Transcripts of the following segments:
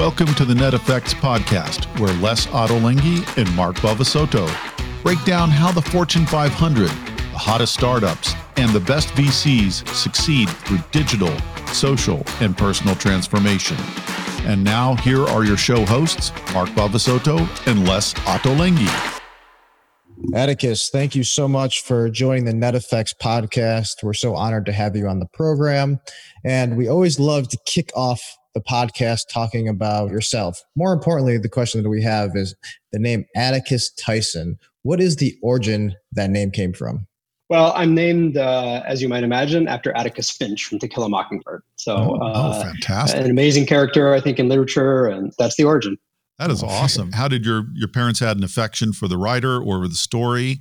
Welcome to the Net Effects podcast, where Les Ottolenghi and Mark Bavisoto break down how the Fortune 500, the hottest startups, and the best VCs succeed through digital, social, and personal transformation. And now, here are your show hosts, Mark Bavisoto and Les Ottolenghi. Atticus, thank you so much for joining the Net Effects podcast. We're so honored to have you on the program. And we always love to kick off the podcast talking about yourself. More importantly, the question that we have is the name Atticus Tyson. What is the origin that name came from? Well, I'm named, as you might imagine, after Atticus Finch from To Kill a Mockingbird. So, fantastic. An amazing character, I think, in literature, and that's the origin. That is awesome. How did your parents had an affection for the writer or the story?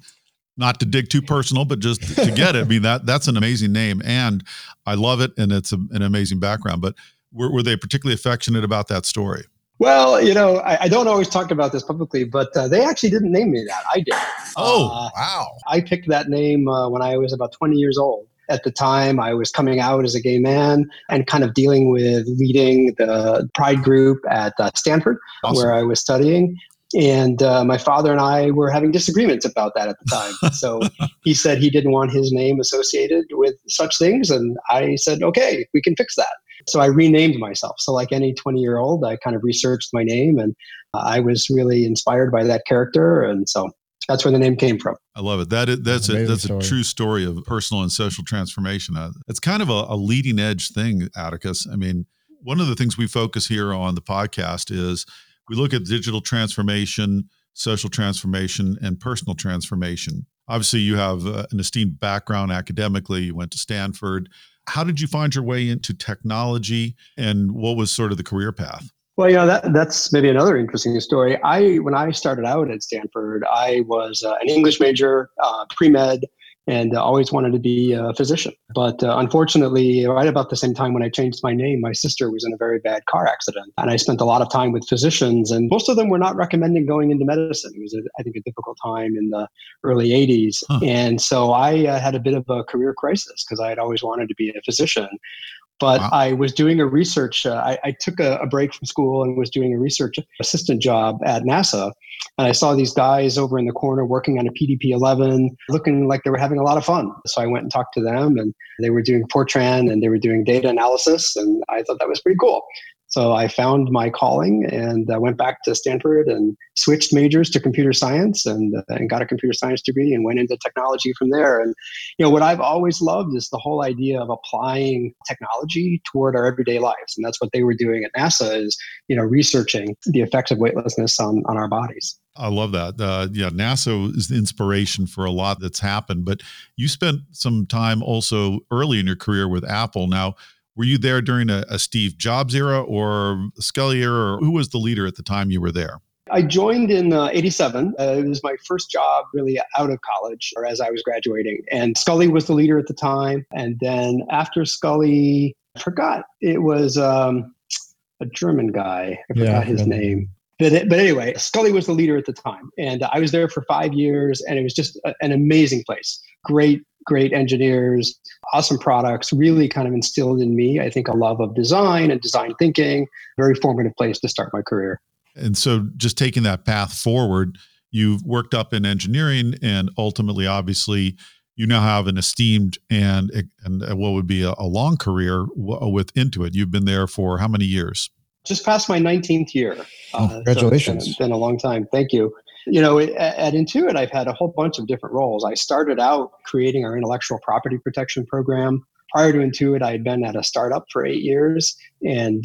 Not to dig too personal, but just to get it. I mean, that's an amazing name, and I love it, and it's an amazing background. But were they particularly affectionate about that story? Well, you know, I don't always talk about this publicly, but they actually didn't name me that. I did. Wow. I picked that name when I was about 20 years old. At the time, I was coming out as a gay man and kind of dealing with leading the pride group at Stanford, awesome, where I was studying. And my father and I were having disagreements about that at the time. So he said he didn't want his name associated with such things. And I said, okay, we can fix that. So I renamed myself. So like any 20-year-old, I kind of researched my name, and I was really inspired by that character. And so that's where the name came from. I love it. That's a true story of personal and social transformation. It's kind of a leading edge thing, Atticus. I mean, one of the things we focus here on the podcast is we look at digital transformation, social transformation, and personal transformation. Obviously, you have an esteemed background academically. You went to Stanford. How did you find your way into technology, and what was sort of the career path? Well, yeah, that's maybe another interesting story. When I started out at Stanford, I was an English major, pre-med, and always wanted to be a physician. But unfortunately, right about the same time when I changed my name, my sister was in a very bad car accident. And I spent a lot of time with physicians, and most of them were not recommending going into medicine. It was, a difficult time in the early 80s. Huh. And so I had a bit of a career crisis because I had always wanted to be a physician. But wow. I was doing a research, I took a break from school and was doing a research assistant job at NASA. And I saw these guys over in the corner working on a PDP-11, looking like they were having a lot of fun. So I went and talked to them, and they were doing Fortran, and they were doing data analysis. And I thought that was pretty cool. So I found my calling, and I went back to Stanford and switched majors to computer science, and got a computer science degree and went into technology from there. And you know what I've always loved is the whole idea of applying technology toward our everyday lives, and that's what they were doing at NASA is researching the effects of weightlessness on our bodies. I love that. NASA is the inspiration for a lot that's happened. But you spent some time also early in your career with Apple. Now, were you there during a Steve Jobs era or Scully era? Or who was the leader at the time you were there? I joined in 87. It was my first job really out of college or as I was graduating. And Scully was the leader at the time. And then after Scully, I forgot. It was a German guy. I forgot his name. But anyway, Scully was the leader at the time. And I was there for 5 years. And it was just an amazing place. Great engineers, awesome products, really kind of instilled in me, I think, a love of design and design thinking. Very formative place to start my career. And so just taking that path forward, you've worked up in engineering, and ultimately, obviously, you now have an esteemed and what would be a long career with Intuit. You've been there for how many years? Just past my 19th year. Congratulations. So it's been a long time. Thank you. You know, at Intuit, I've had a whole bunch of different roles. I started out creating our intellectual property protection program. Prior to Intuit, I had been at a startup for 8 years, and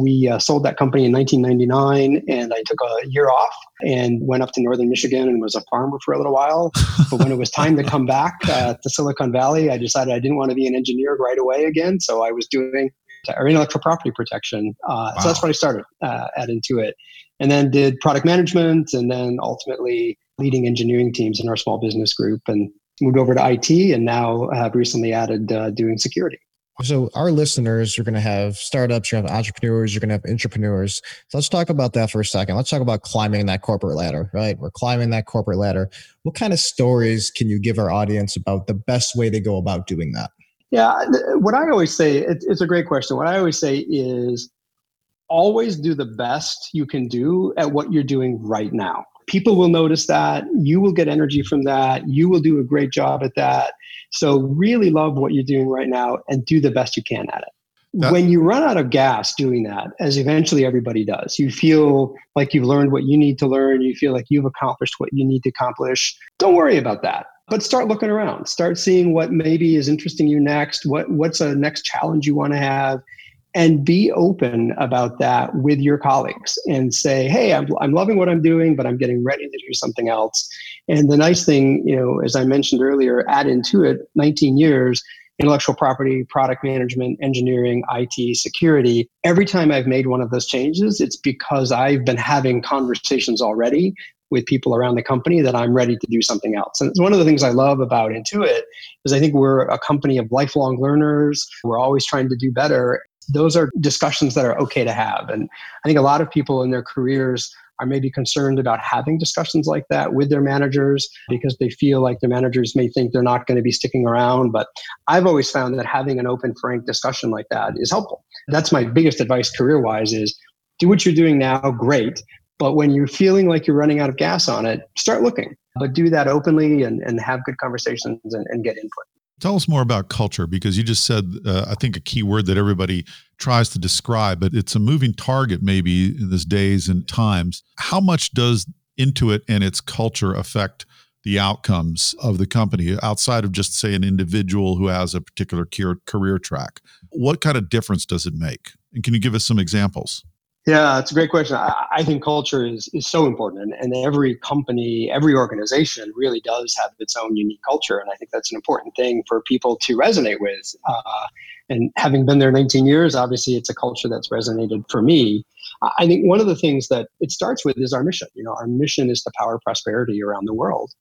we sold that company in 1999, and I took a year off and went up to Northern Michigan and was a farmer for a little while. But when it was time to come back to Silicon Valley, I decided I didn't want to be an engineer right away again, so I was doing our intellectual property protection. So that's when I started at Intuit. And then did product management, and then ultimately leading engineering teams in our small business group, and moved over to IT, and now have recently added doing security. So our listeners, you're going to have startups, you're going to have entrepreneurs, you're going to have intrapreneurs. So let's talk about that for a second. Let's talk about climbing that corporate ladder, right? We're climbing that corporate ladder. What kind of stories can you give our audience about the best way they go about doing that? Yeah, what I always say, it's a great question. What I always say is, always do the best you can do at what you're doing right now. People will notice that. You will get energy from that. You will do a great job at that. So really love what you're doing right now and do the best you can at it. When you run out of gas doing that, as eventually everybody does, you feel like you've learned what you need to learn. You feel like you've accomplished what you need to accomplish. Don't worry about that. But start looking around. Start seeing what maybe is interesting you next, what's a next challenge you want to have, and be open about that with your colleagues and say, hey, I'm loving what I'm doing, but I'm getting ready to do something else. And the nice thing, you know, as I mentioned earlier, at Intuit, 19 years, intellectual property, product management, engineering, IT, security. Every time I've made one of those changes, it's because I've been having conversations already with people around the company that I'm ready to do something else. And it's one of the things I love about Intuit is I think we're a company of lifelong learners. We're always trying to do better. Those are discussions that are okay to have. And I think a lot of people in their careers are maybe concerned about having discussions like that with their managers because they feel like their managers may think they're not going to be sticking around. But I've always found that having an open, frank discussion like that is helpful. That's my biggest advice career-wise is do what you're doing now, great. But when you're feeling like you're running out of gas on it, start looking. But do that openly and have good conversations and get input. Tell us more about culture, because you just said, I think, a key word that everybody tries to describe, but it's a moving target maybe in these days and times. How much does Intuit and its culture affect the outcomes of the company outside of just, say, an individual who has a particular career track? What kind of difference does it make? And can you give us some examples? Yeah, it's a great question. I think culture is so important, and every company, every organization really does have its own unique culture, and I think that's an important thing for people to resonate with. And having been there 19 years, obviously it's a culture that's resonated for me. I think one of the things that it starts with is our mission. You know, our mission is to power prosperity around the world,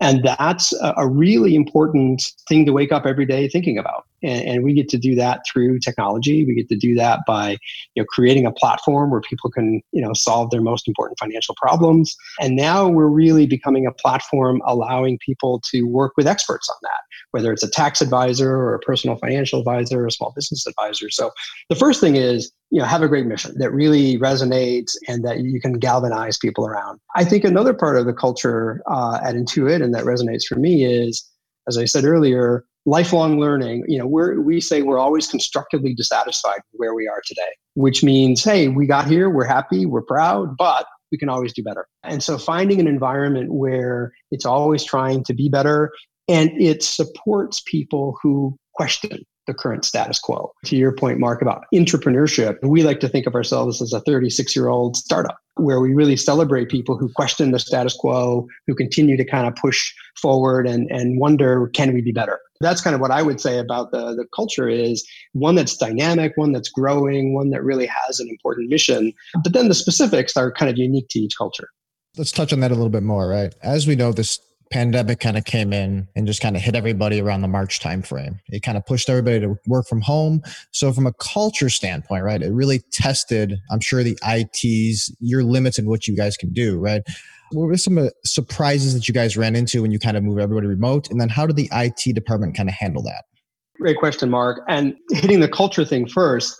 and that's a really important thing to wake up every day thinking about. And we get to do that through technology. We get to do that by, you know, creating a platform where people can, you know, solve their most important financial problems. And now we're really becoming a platform allowing people to work with experts on that, whether it's a tax advisor or a personal financial advisor or a small business advisor. So the first thing is, you know, have a great mission that really resonates and that you can galvanize people around. I think another part of the culture at Intuit, and that resonates for me, is, as I said earlier, lifelong learning. You know, we say we're always constructively dissatisfied with where we are today, which means, hey, we got here, we're happy, we're proud, but we can always do better. And so finding an environment where it's always trying to be better and it supports people who question the current status quo. To your point, Mark, about entrepreneurship, we like to think of ourselves as a 36-year-old startup, where we really celebrate people who question the status quo, who continue to kind of push forward and wonder, can we be better? That's kind of what I would say about the culture is one that's dynamic, one that's growing, one that really has an important mission. But then the specifics are kind of unique to each culture. Let's touch on that a little bit more, right? As we know, this pandemic kind of came in and just kind of hit everybody around the March timeframe. It kind of pushed everybody to work from home. So from a culture standpoint, right, it really tested, I'm sure, the IT's, your limits and what you guys can do, right? What were some surprises that you guys ran into when you kind of moved everybody remote? And then how did the IT department kind of handle that? Great question, Mark. And hitting the culture thing first,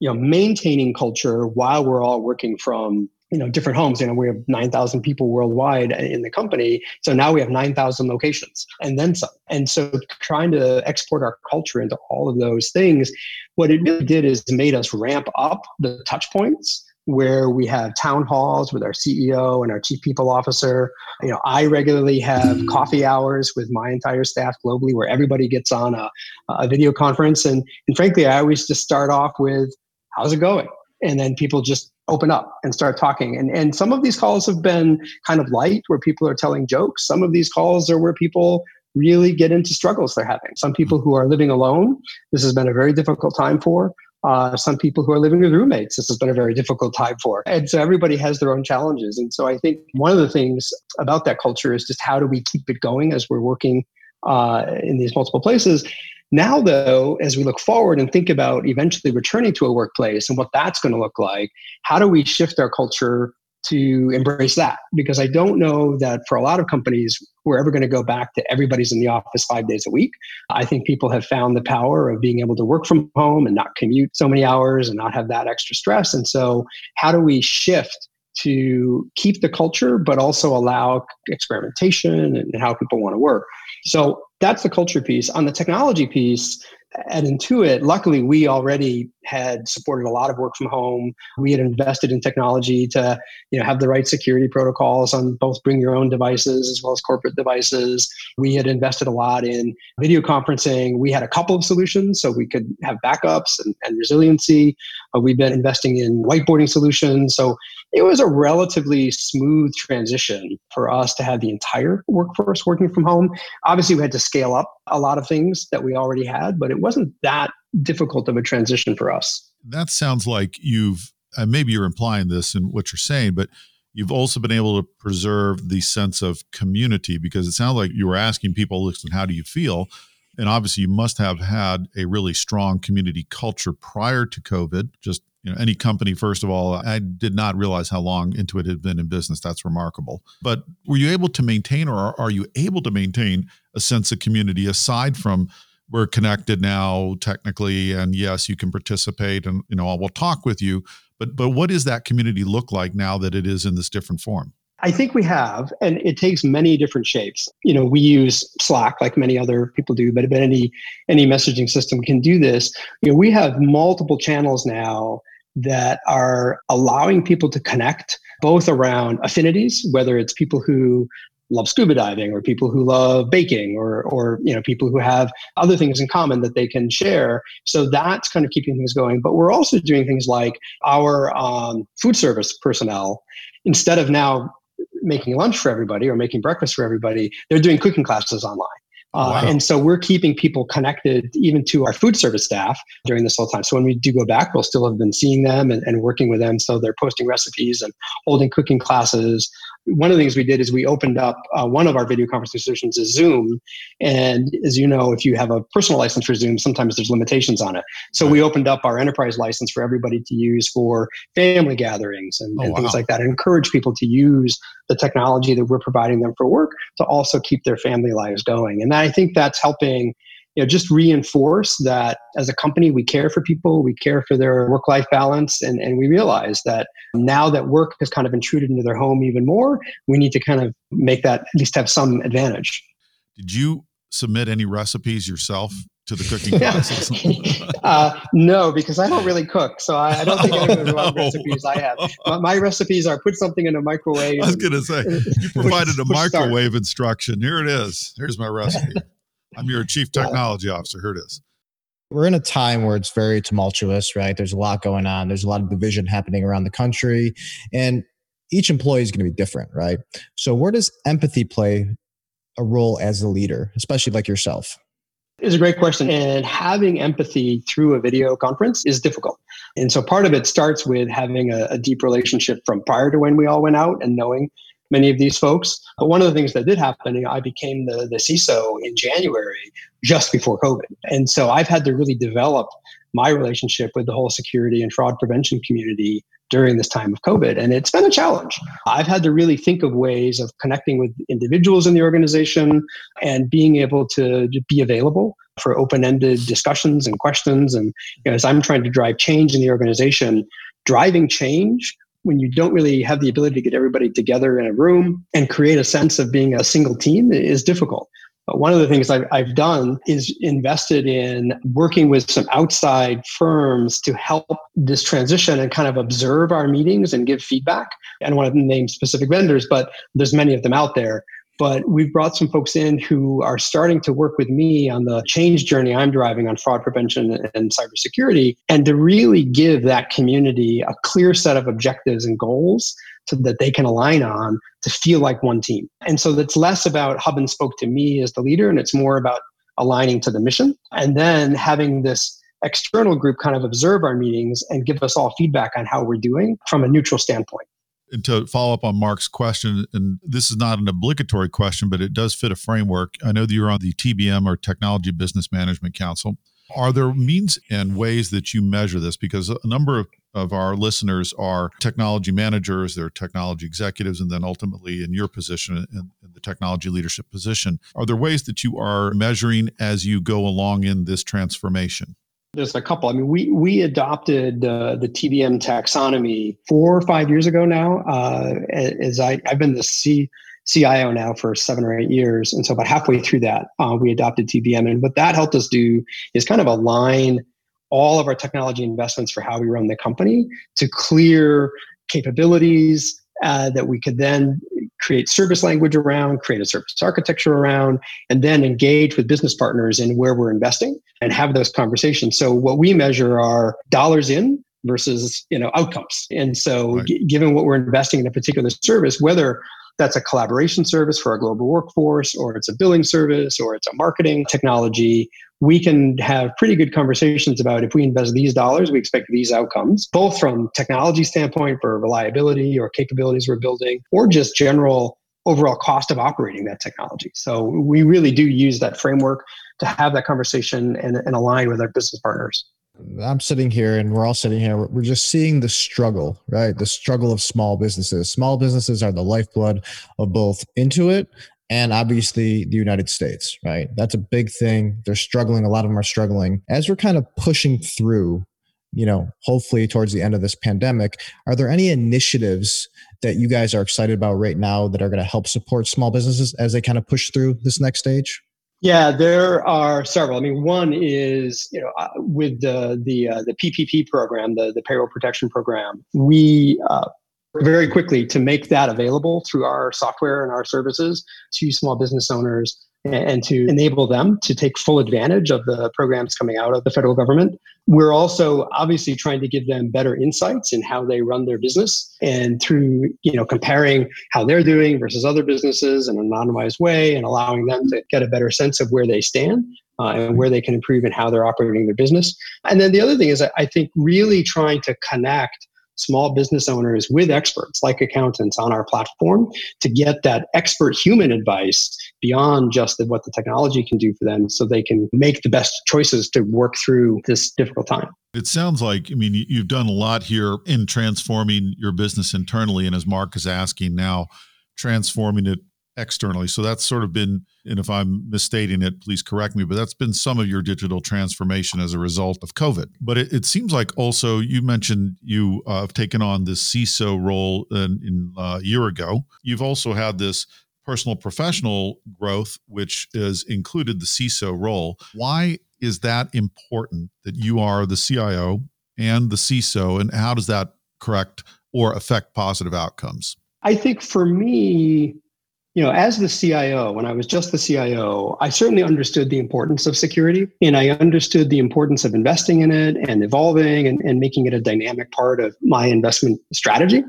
you know, maintaining culture while we're all working from, you know, different homes. You know, we have 9,000 people worldwide in the company. So now we have 9,000 locations and then some. And so trying to export our culture into all of those things, what it really did is made us ramp up the touch points where we have town halls with our CEO and our chief people officer. You know, I regularly have coffee hours with my entire staff globally where everybody gets on a video conference. And frankly, I always just start off with, how's it going? And then people just open up and start talking. And some of these calls have been kind of light where people are telling jokes. Some of these calls are where people really get into struggles they're having. Some people who are living alone, this has been a very difficult time for. Some people who are living with roommates, this has been a very difficult time for. And so everybody has their own challenges. And so I think one of the things about that culture is just how do we keep it going as we're working in these multiple places. Now, though, as we look forward and think about eventually returning to a workplace and what that's going to look like, how do we shift our culture to embrace that, because I don't know that for a lot of companies, we're ever going to go back to everybody's in the office 5 days a week. I think people have found the power of being able to work from home and not commute so many hours and not have that extra stress. And so how do we shift to keep the culture, but also allow experimentation and how people want to work? So that's the culture piece. On the technology piece, at Intuit, luckily, we already had supported a lot of work from home. We had invested in technology to, have the right security protocols on both bring your own devices as well as corporate devices. We had invested a lot in video conferencing. We had a couple of solutions so we could have backups and resiliency. We've been investing in whiteboarding solutions. So it was a relatively smooth transition for us to have the entire workforce working from home. Obviously, we had to scale up a lot of things that we already had, but it wasn't that difficult of a transition for us. That sounds like you've, maybe you're implying this in what you're saying, but you've also been able to preserve the sense of community, because it sounds like you were asking people, listen, how do you feel? And obviously you must have had a really strong community culture prior to COVID. Just, any company, first of all, I did not realize how long Intuit had been in business. That's remarkable. But were you able to maintain, or are you able to maintain a sense of community aside from we're connected now technically, and yes, you can participate and, I will talk with you, but what does that community look like now that it is in this different form? I think we have, and it takes many different shapes. We use Slack like many other people do, but any messaging system can do this. We have multiple channels now that are allowing people to connect, both around affinities, whether it's people who love scuba diving or people who love baking or people who have other things in common that they can share. So that's kind of keeping things going. But we're also doing things like our food service personnel, instead of now making lunch for everybody or making breakfast for everybody, they're doing cooking classes online. Wow. And so we're keeping people connected even to our food service staff during this whole time. So when we do go back, we'll still have been seeing them and working with them. So they're posting recipes and holding cooking classes. One of the things we did is we opened up one of our video conferencing solutions is Zoom. And as you know, if you have a personal license for Zoom, sometimes there's limitations on it. So we opened up our enterprise license for everybody to use for family gatherings and things like that. And encourage people to use the technology that we're providing them for work to also keep their family lives going. And I think that's helping just reinforce that as a company, we care for people, we care for their work-life balance. And we realize that now that work has kind of intruded into their home even more, we need to kind of make that at least have some advantage. Did you submit any recipes yourself to the cooking classes? No, because I don't really cook. So I don't think anyone would want recipes I have. My recipes are put something in a microwave. I was going to say, you provided a microwave instruction. Here it is. Here's my recipe. I'm your chief technology officer. Here it is. We're in a time where it's very tumultuous, right? There's a lot going on. There's a lot of division happening around the country, and each employee is going to be different, right? So where does empathy play a role as a leader, especially like yourself? It's a great question. And having empathy through a video conference is difficult. And so part of it starts with having a deep relationship from prior to when we all went out and knowing many of these folks. But one of the things that did happen, I became the CISO in January, just before COVID. And so I've had to really develop my relationship with the whole security and fraud prevention community during this time of COVID. And it's been a challenge. I've had to really think of ways of connecting with individuals in the organization and being able to be available for open-ended discussions and questions. And as I'm trying to drive change in the organization, driving change when you don't really have the ability to get everybody together in a room and create a sense of being a single team is difficult. But one of the things I've done is invested in working with some outside firms to help this transition and kind of observe our meetings and give feedback. I don't want to name specific vendors, but there's many of them out there. But we've brought some folks in who are starting to work with me on the change journey I'm driving on fraud prevention and cybersecurity, and to really give that community a clear set of objectives and goals so that they can align on to feel like one team. And so that's less about hub and spoke to me as the leader, and it's more about aligning to the mission. And then having this external group kind of observe our meetings and give us all feedback on how we're doing from a neutral standpoint. And to follow up on Mark's question, and this is not an obligatory question, but it does fit a framework. I know that you're on the TBM, or Technology Business Management Council. Are there means and ways that you measure this? Because a number of our listeners are technology managers, they're technology executives, and then ultimately in your position, in the technology leadership position. Are there ways that you are measuring as you go along in this transformation? There's a couple. I mean, we adopted the TBM taxonomy 4 or 5 years ago now. As I've been the CIO now for 7 or 8 years. And so about halfway through that, we adopted TBM. And what that helped us do is kind of align all of our technology investments for how we run the company to clear capabilities that we could then create service language around, create a service architecture around, and then engage with business partners in where we're investing and have those conversations. So what we measure are dollars in versus outcomes. And so given what we're investing in a particular service, whether that's a collaboration service for our global workforce, or it's a billing service, or it's a marketing technology, we can have pretty good conversations about if we invest these dollars, we expect these outcomes, both from technology standpoint for reliability or capabilities we're building, or just general overall cost of operating that technology. So we really do use that framework to have that conversation and align with our business partners. I'm sitting here and we're all sitting here. We're just seeing the struggle, right? The struggle of small businesses. Small businesses are the lifeblood of both Intuit and obviously the United States, right? That's a big thing. They're struggling. A lot of them are struggling. As we're kind of pushing through, hopefully towards the end of this pandemic, are there any initiatives that you guys are excited about right now that are going to help support small businesses as they kind of push through this next stage? Yeah, there are several. I mean, one is, with the PPP program, the Payroll Protection Program, we very quickly to make that available through our software and our services to small business owners and to enable them to take full advantage of the programs coming out of the federal government. We're also obviously trying to give them better insights in how they run their business and through, comparing how they're doing versus other businesses in an anonymized way and allowing them to get a better sense of where they stand and where they can improve and how they're operating their business. And then the other thing is I think really trying to connect small business owners with experts like accountants on our platform to get that expert human advice beyond just what the technology can do for them so they can make the best choices to work through this difficult time. It sounds like, I mean, you've done a lot here in transforming your business internally. And as Mark is asking now, transforming it externally. So that's sort of been, and if I'm misstating it, please correct me, but that's been some of your digital transformation as a result of COVID. But it seems like also you mentioned you have taken on this CISO role a year ago. You've also had this personal professional growth, which has included the CISO role. Why is that important that you are the CIO and the CISO, and how does that correct or affect positive outcomes? I think for me, as the CIO, when I was just the CIO, I certainly understood the importance of security, and I understood the importance of investing in it and evolving and making it a dynamic part of my investment strategy.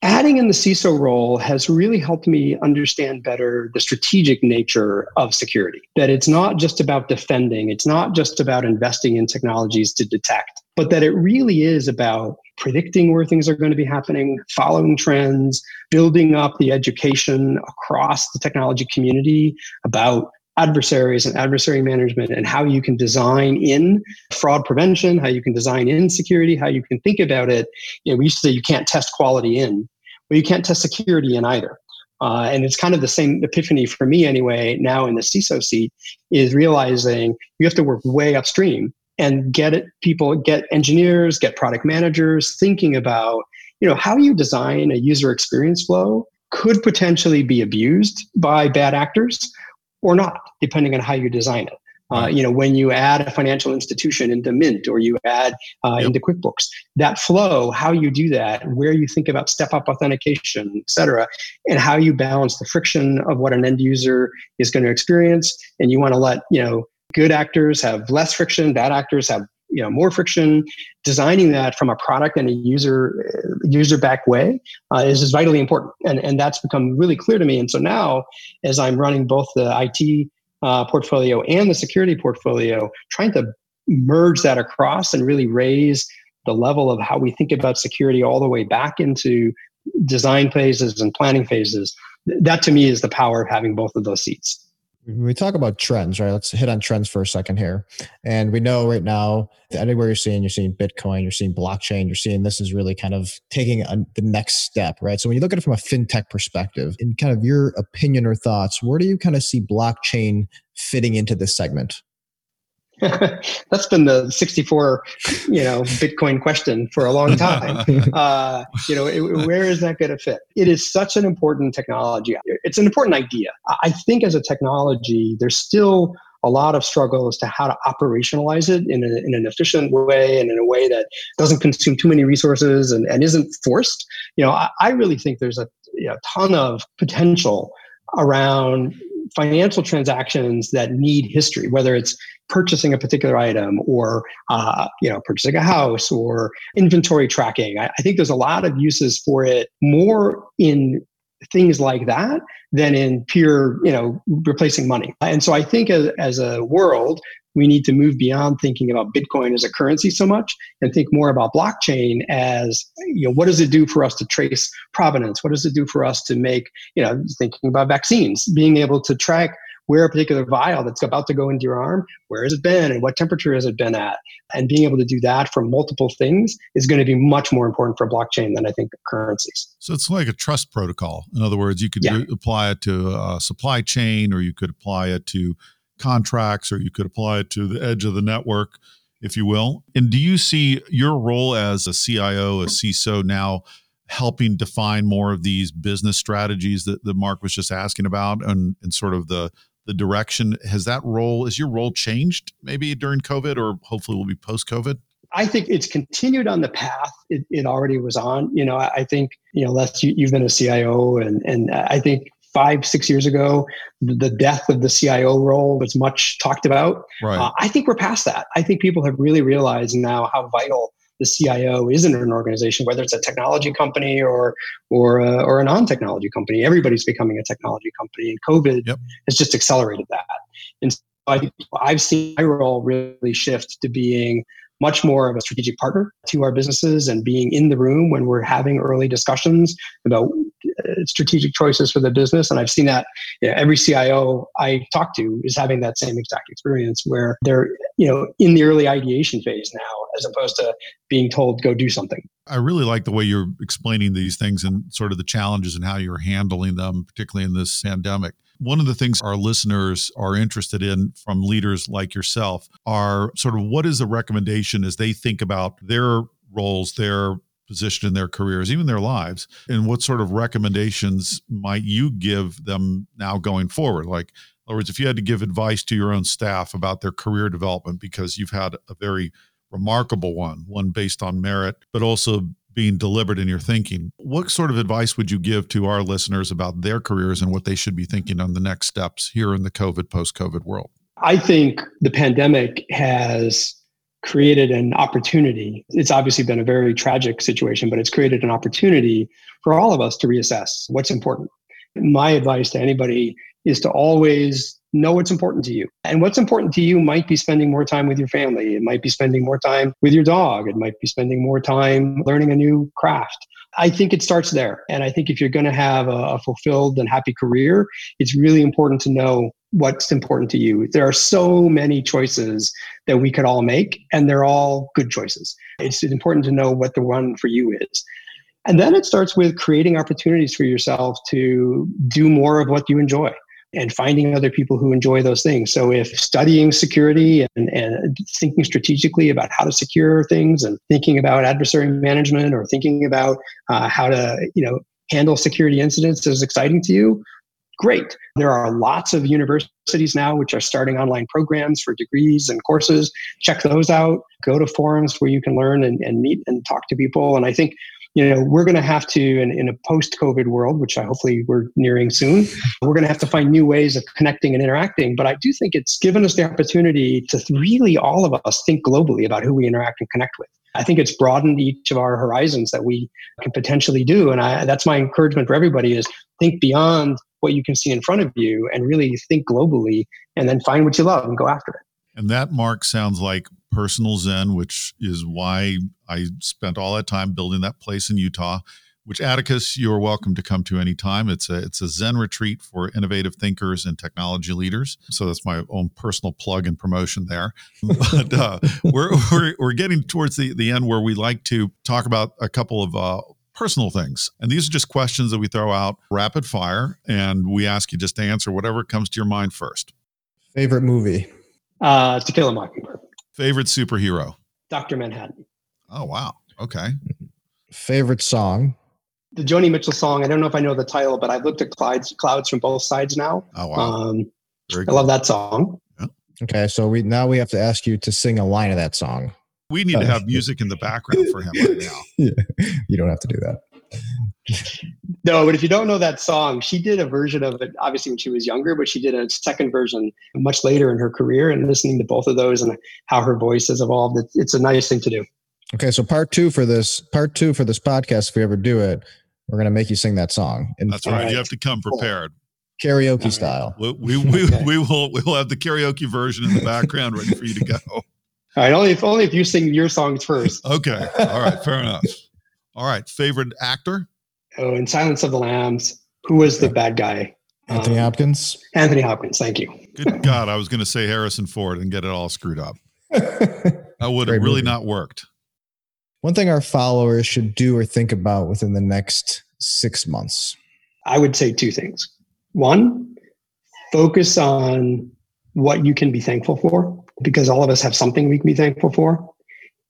Adding in the CISO role has really helped me understand better the strategic nature of security, that it's not just about defending, it's not just about investing in technologies to detect, but that it really is about predicting where things are going to be happening, following trends, building up the education across the technology community about adversaries and adversary management and how you can design in fraud prevention, how you can design in security, how you can think about it. We used to say you can't test quality in, but you can't test security in either. And it's kind of the same epiphany for me anyway, now in the CISO seat, is realizing you have to work way upstream and get engineers, get product managers thinking about, how you design a user experience flow could potentially be abused by bad actors or not, depending on how you design it. When you add a financial institution into Mint or you add into QuickBooks, that flow, how you do that, where you think about step-up authentication, et cetera, and how you balance the friction of what an end user is going to experience. And you want to let, good actors have less friction, bad actors have more friction. Designing that from a product and a user back way is vitally important. And that's become really clear to me. And so now, as I'm running both the IT portfolio and the security portfolio, trying to merge that across and really raise the level of how we think about security all the way back into design phases and planning phases, that to me is the power of having both of those seats. When we talk about trends, right? Let's hit on trends for a second here. And we know right now, anywhere you're seeing Bitcoin, you're seeing blockchain, you're seeing this is really kind of taking the next step, right? So when you look at it from a fintech perspective, in kind of your opinion or thoughts, where do you kind of see blockchain fitting into this segment? That's been the 64, Bitcoin question for a long time. Where is that going to fit? It is such an important technology. It's an important idea. I think as a technology, there's still a lot of struggle as to how to operationalize it in an efficient way and in a way that doesn't consume too many resources and isn't forced. I really think there's a ton of potential around financial transactions that need history, whether it's purchasing a particular item or purchasing a house or inventory tracking. I think there's a lot of uses for it more in things like that than in pure replacing money. And so I think as a world, we need to move beyond thinking about Bitcoin as a currency so much and think more about blockchain as, what does it do for us to trace provenance? What does it do for us to make, thinking about vaccines, being able to track where a particular vial that's about to go into your arm, where has it been and what temperature has it been at? And being able to do that for multiple things is going to be much more important for blockchain than I think currencies. So it's like a trust protocol. In other words, you could apply it to a supply chain, or you could apply it to contracts, or you could apply it to the edge of the network, if you will. And do you see your role as a CIO, a CISO now helping define more of these business strategies that Mark was just asking about and sort of the direction? Has your role changed maybe during COVID, or hopefully will be post-COVID? I think it's continued on the path it already was on. I think, Les, you've been a CIO and I think 5-6 years ago, the death of the CIO role was much talked about. Right. I think we're past that. I think people have really realized now how vital the CIO is in an organization, whether it's a technology company or a non-technology company. Everybody's becoming a technology company, and COVID has just accelerated that. And so I've seen my role really shift to being much more of a strategic partner to our businesses and being in the room when we're having early discussions about strategic choices for the business. And I've seen that every CIO I talk to is having that same exact experience where they're, in the early ideation phase now, as opposed to being told, go do something. I really like the way you're explaining these things and sort of the challenges and how you're handling them, particularly in this pandemic. One of the things our listeners are interested in from leaders like yourself are sort of what is the recommendation as they think about their roles, their position in their careers, even their lives, and what sort of recommendations might you give them now going forward? Like, in other words, if you had to give advice to your own staff about their career development, because you've had a very remarkable one based on merit, but also being deliberate in your thinking. What sort of advice would you give to our listeners about their careers and what they should be thinking on the next steps here in the COVID, post-COVID world? I think the pandemic has created an opportunity. It's obviously been a very tragic situation, but it's created an opportunity for all of us to reassess what's important. My advice to anybody is to always know what's important to you. And what's important to you might be spending more time with your family. It might be spending more time with your dog. It might be spending more time learning a new craft. I think it starts there. And I think if you're going to have a fulfilled and happy career, it's really important to know what's important to you. There are so many choices that we could all make, and they're all good choices. It's important to know what the one for you is. And then it starts with creating opportunities for yourself to do more of what you enjoy, and finding other people who enjoy those things. So if studying security and thinking strategically about how to secure things, and thinking about adversary management, or thinking about how to handle security incidents is exciting to you, great. There are lots of universities now which are starting online programs for degrees and courses. Check those out. Go to forums where you can learn and meet and talk to people. And I think we're going to have to, in a post-COVID world, which I hopefully we're nearing soon, we're going to have to find new ways of connecting and interacting. But I do think it's given us the opportunity to really, all of us, think globally about who we interact and connect with. I think it's broadened each of our horizons that we can potentially do. And that's my encouragement for everybody is think beyond what you can see in front of you and really think globally, and then find what you love and go after it. And that, Mark, sounds like personal Zen, which is why I spent all that time building that place in Utah, which, Atticus, you're welcome to come to anytime. It's a Zen retreat for innovative thinkers and technology leaders. So that's my own personal plug and promotion there. But we're getting towards the end where we like to talk about a couple of personal things. And these are just questions that we throw out rapid fire, and we ask you just to answer whatever comes to your mind first. Favorite movie? To Kill a Mockingbird. Favorite superhero? Dr. Manhattan. Oh, wow. Okay. Favorite song? The Joni Mitchell song. I don't know if I know the title, but I've looked at Clyde's clouds from both sides now. Oh, wow. I love that song. Yeah. Okay. So we have to ask you to sing a line of that song. We need to have music in the background for him right now. Yeah. You don't have to do that. No, but if you don't know that song, she did a version of it, obviously when she was younger, but she did a second version much later in her career, and listening to both of those and how her voice has evolved, it's a nice thing to do. Okay. So part two for this podcast, if we ever do it, we're going to make you sing that song. And that's right. You have to come prepared. Karaoke style. We will have the karaoke version in the background ready for you to go. All right. Only if you sing your songs first. Okay. All right. Fair enough. All right. Favorite actor? Oh, in Silence of the Lambs, who was the bad guy? Anthony Hopkins. Anthony Hopkins. Thank you. Good God. I was going to say Harrison Ford and get it all screwed up. That would have really not worked. One thing our followers should do or think about within the next 6 months? I would say two things. One, focus on what you can be thankful for, because all of us have something we can be thankful for.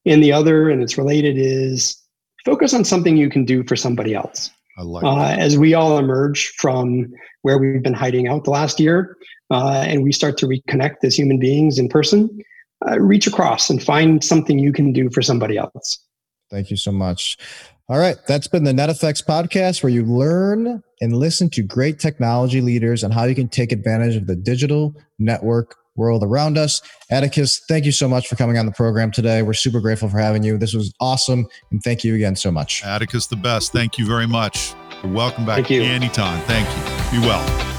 And the other, and it's related, is focus on something you can do for somebody else. I like that. As we all emerge from where we've been hiding out the last year, and we start to reconnect as human beings in person, reach across and find something you can do for somebody else. Thank you so much. All right. That's been the Net Effects podcast, where you learn and listen to great technology leaders and how you can take advantage of the digital network world around us. Atticus, thank you so much for coming on the program today. We're super grateful for having you. This was awesome. And thank you again so much. Atticus, the best. Thank you very much. Welcome back anytime. Thank you. Be well.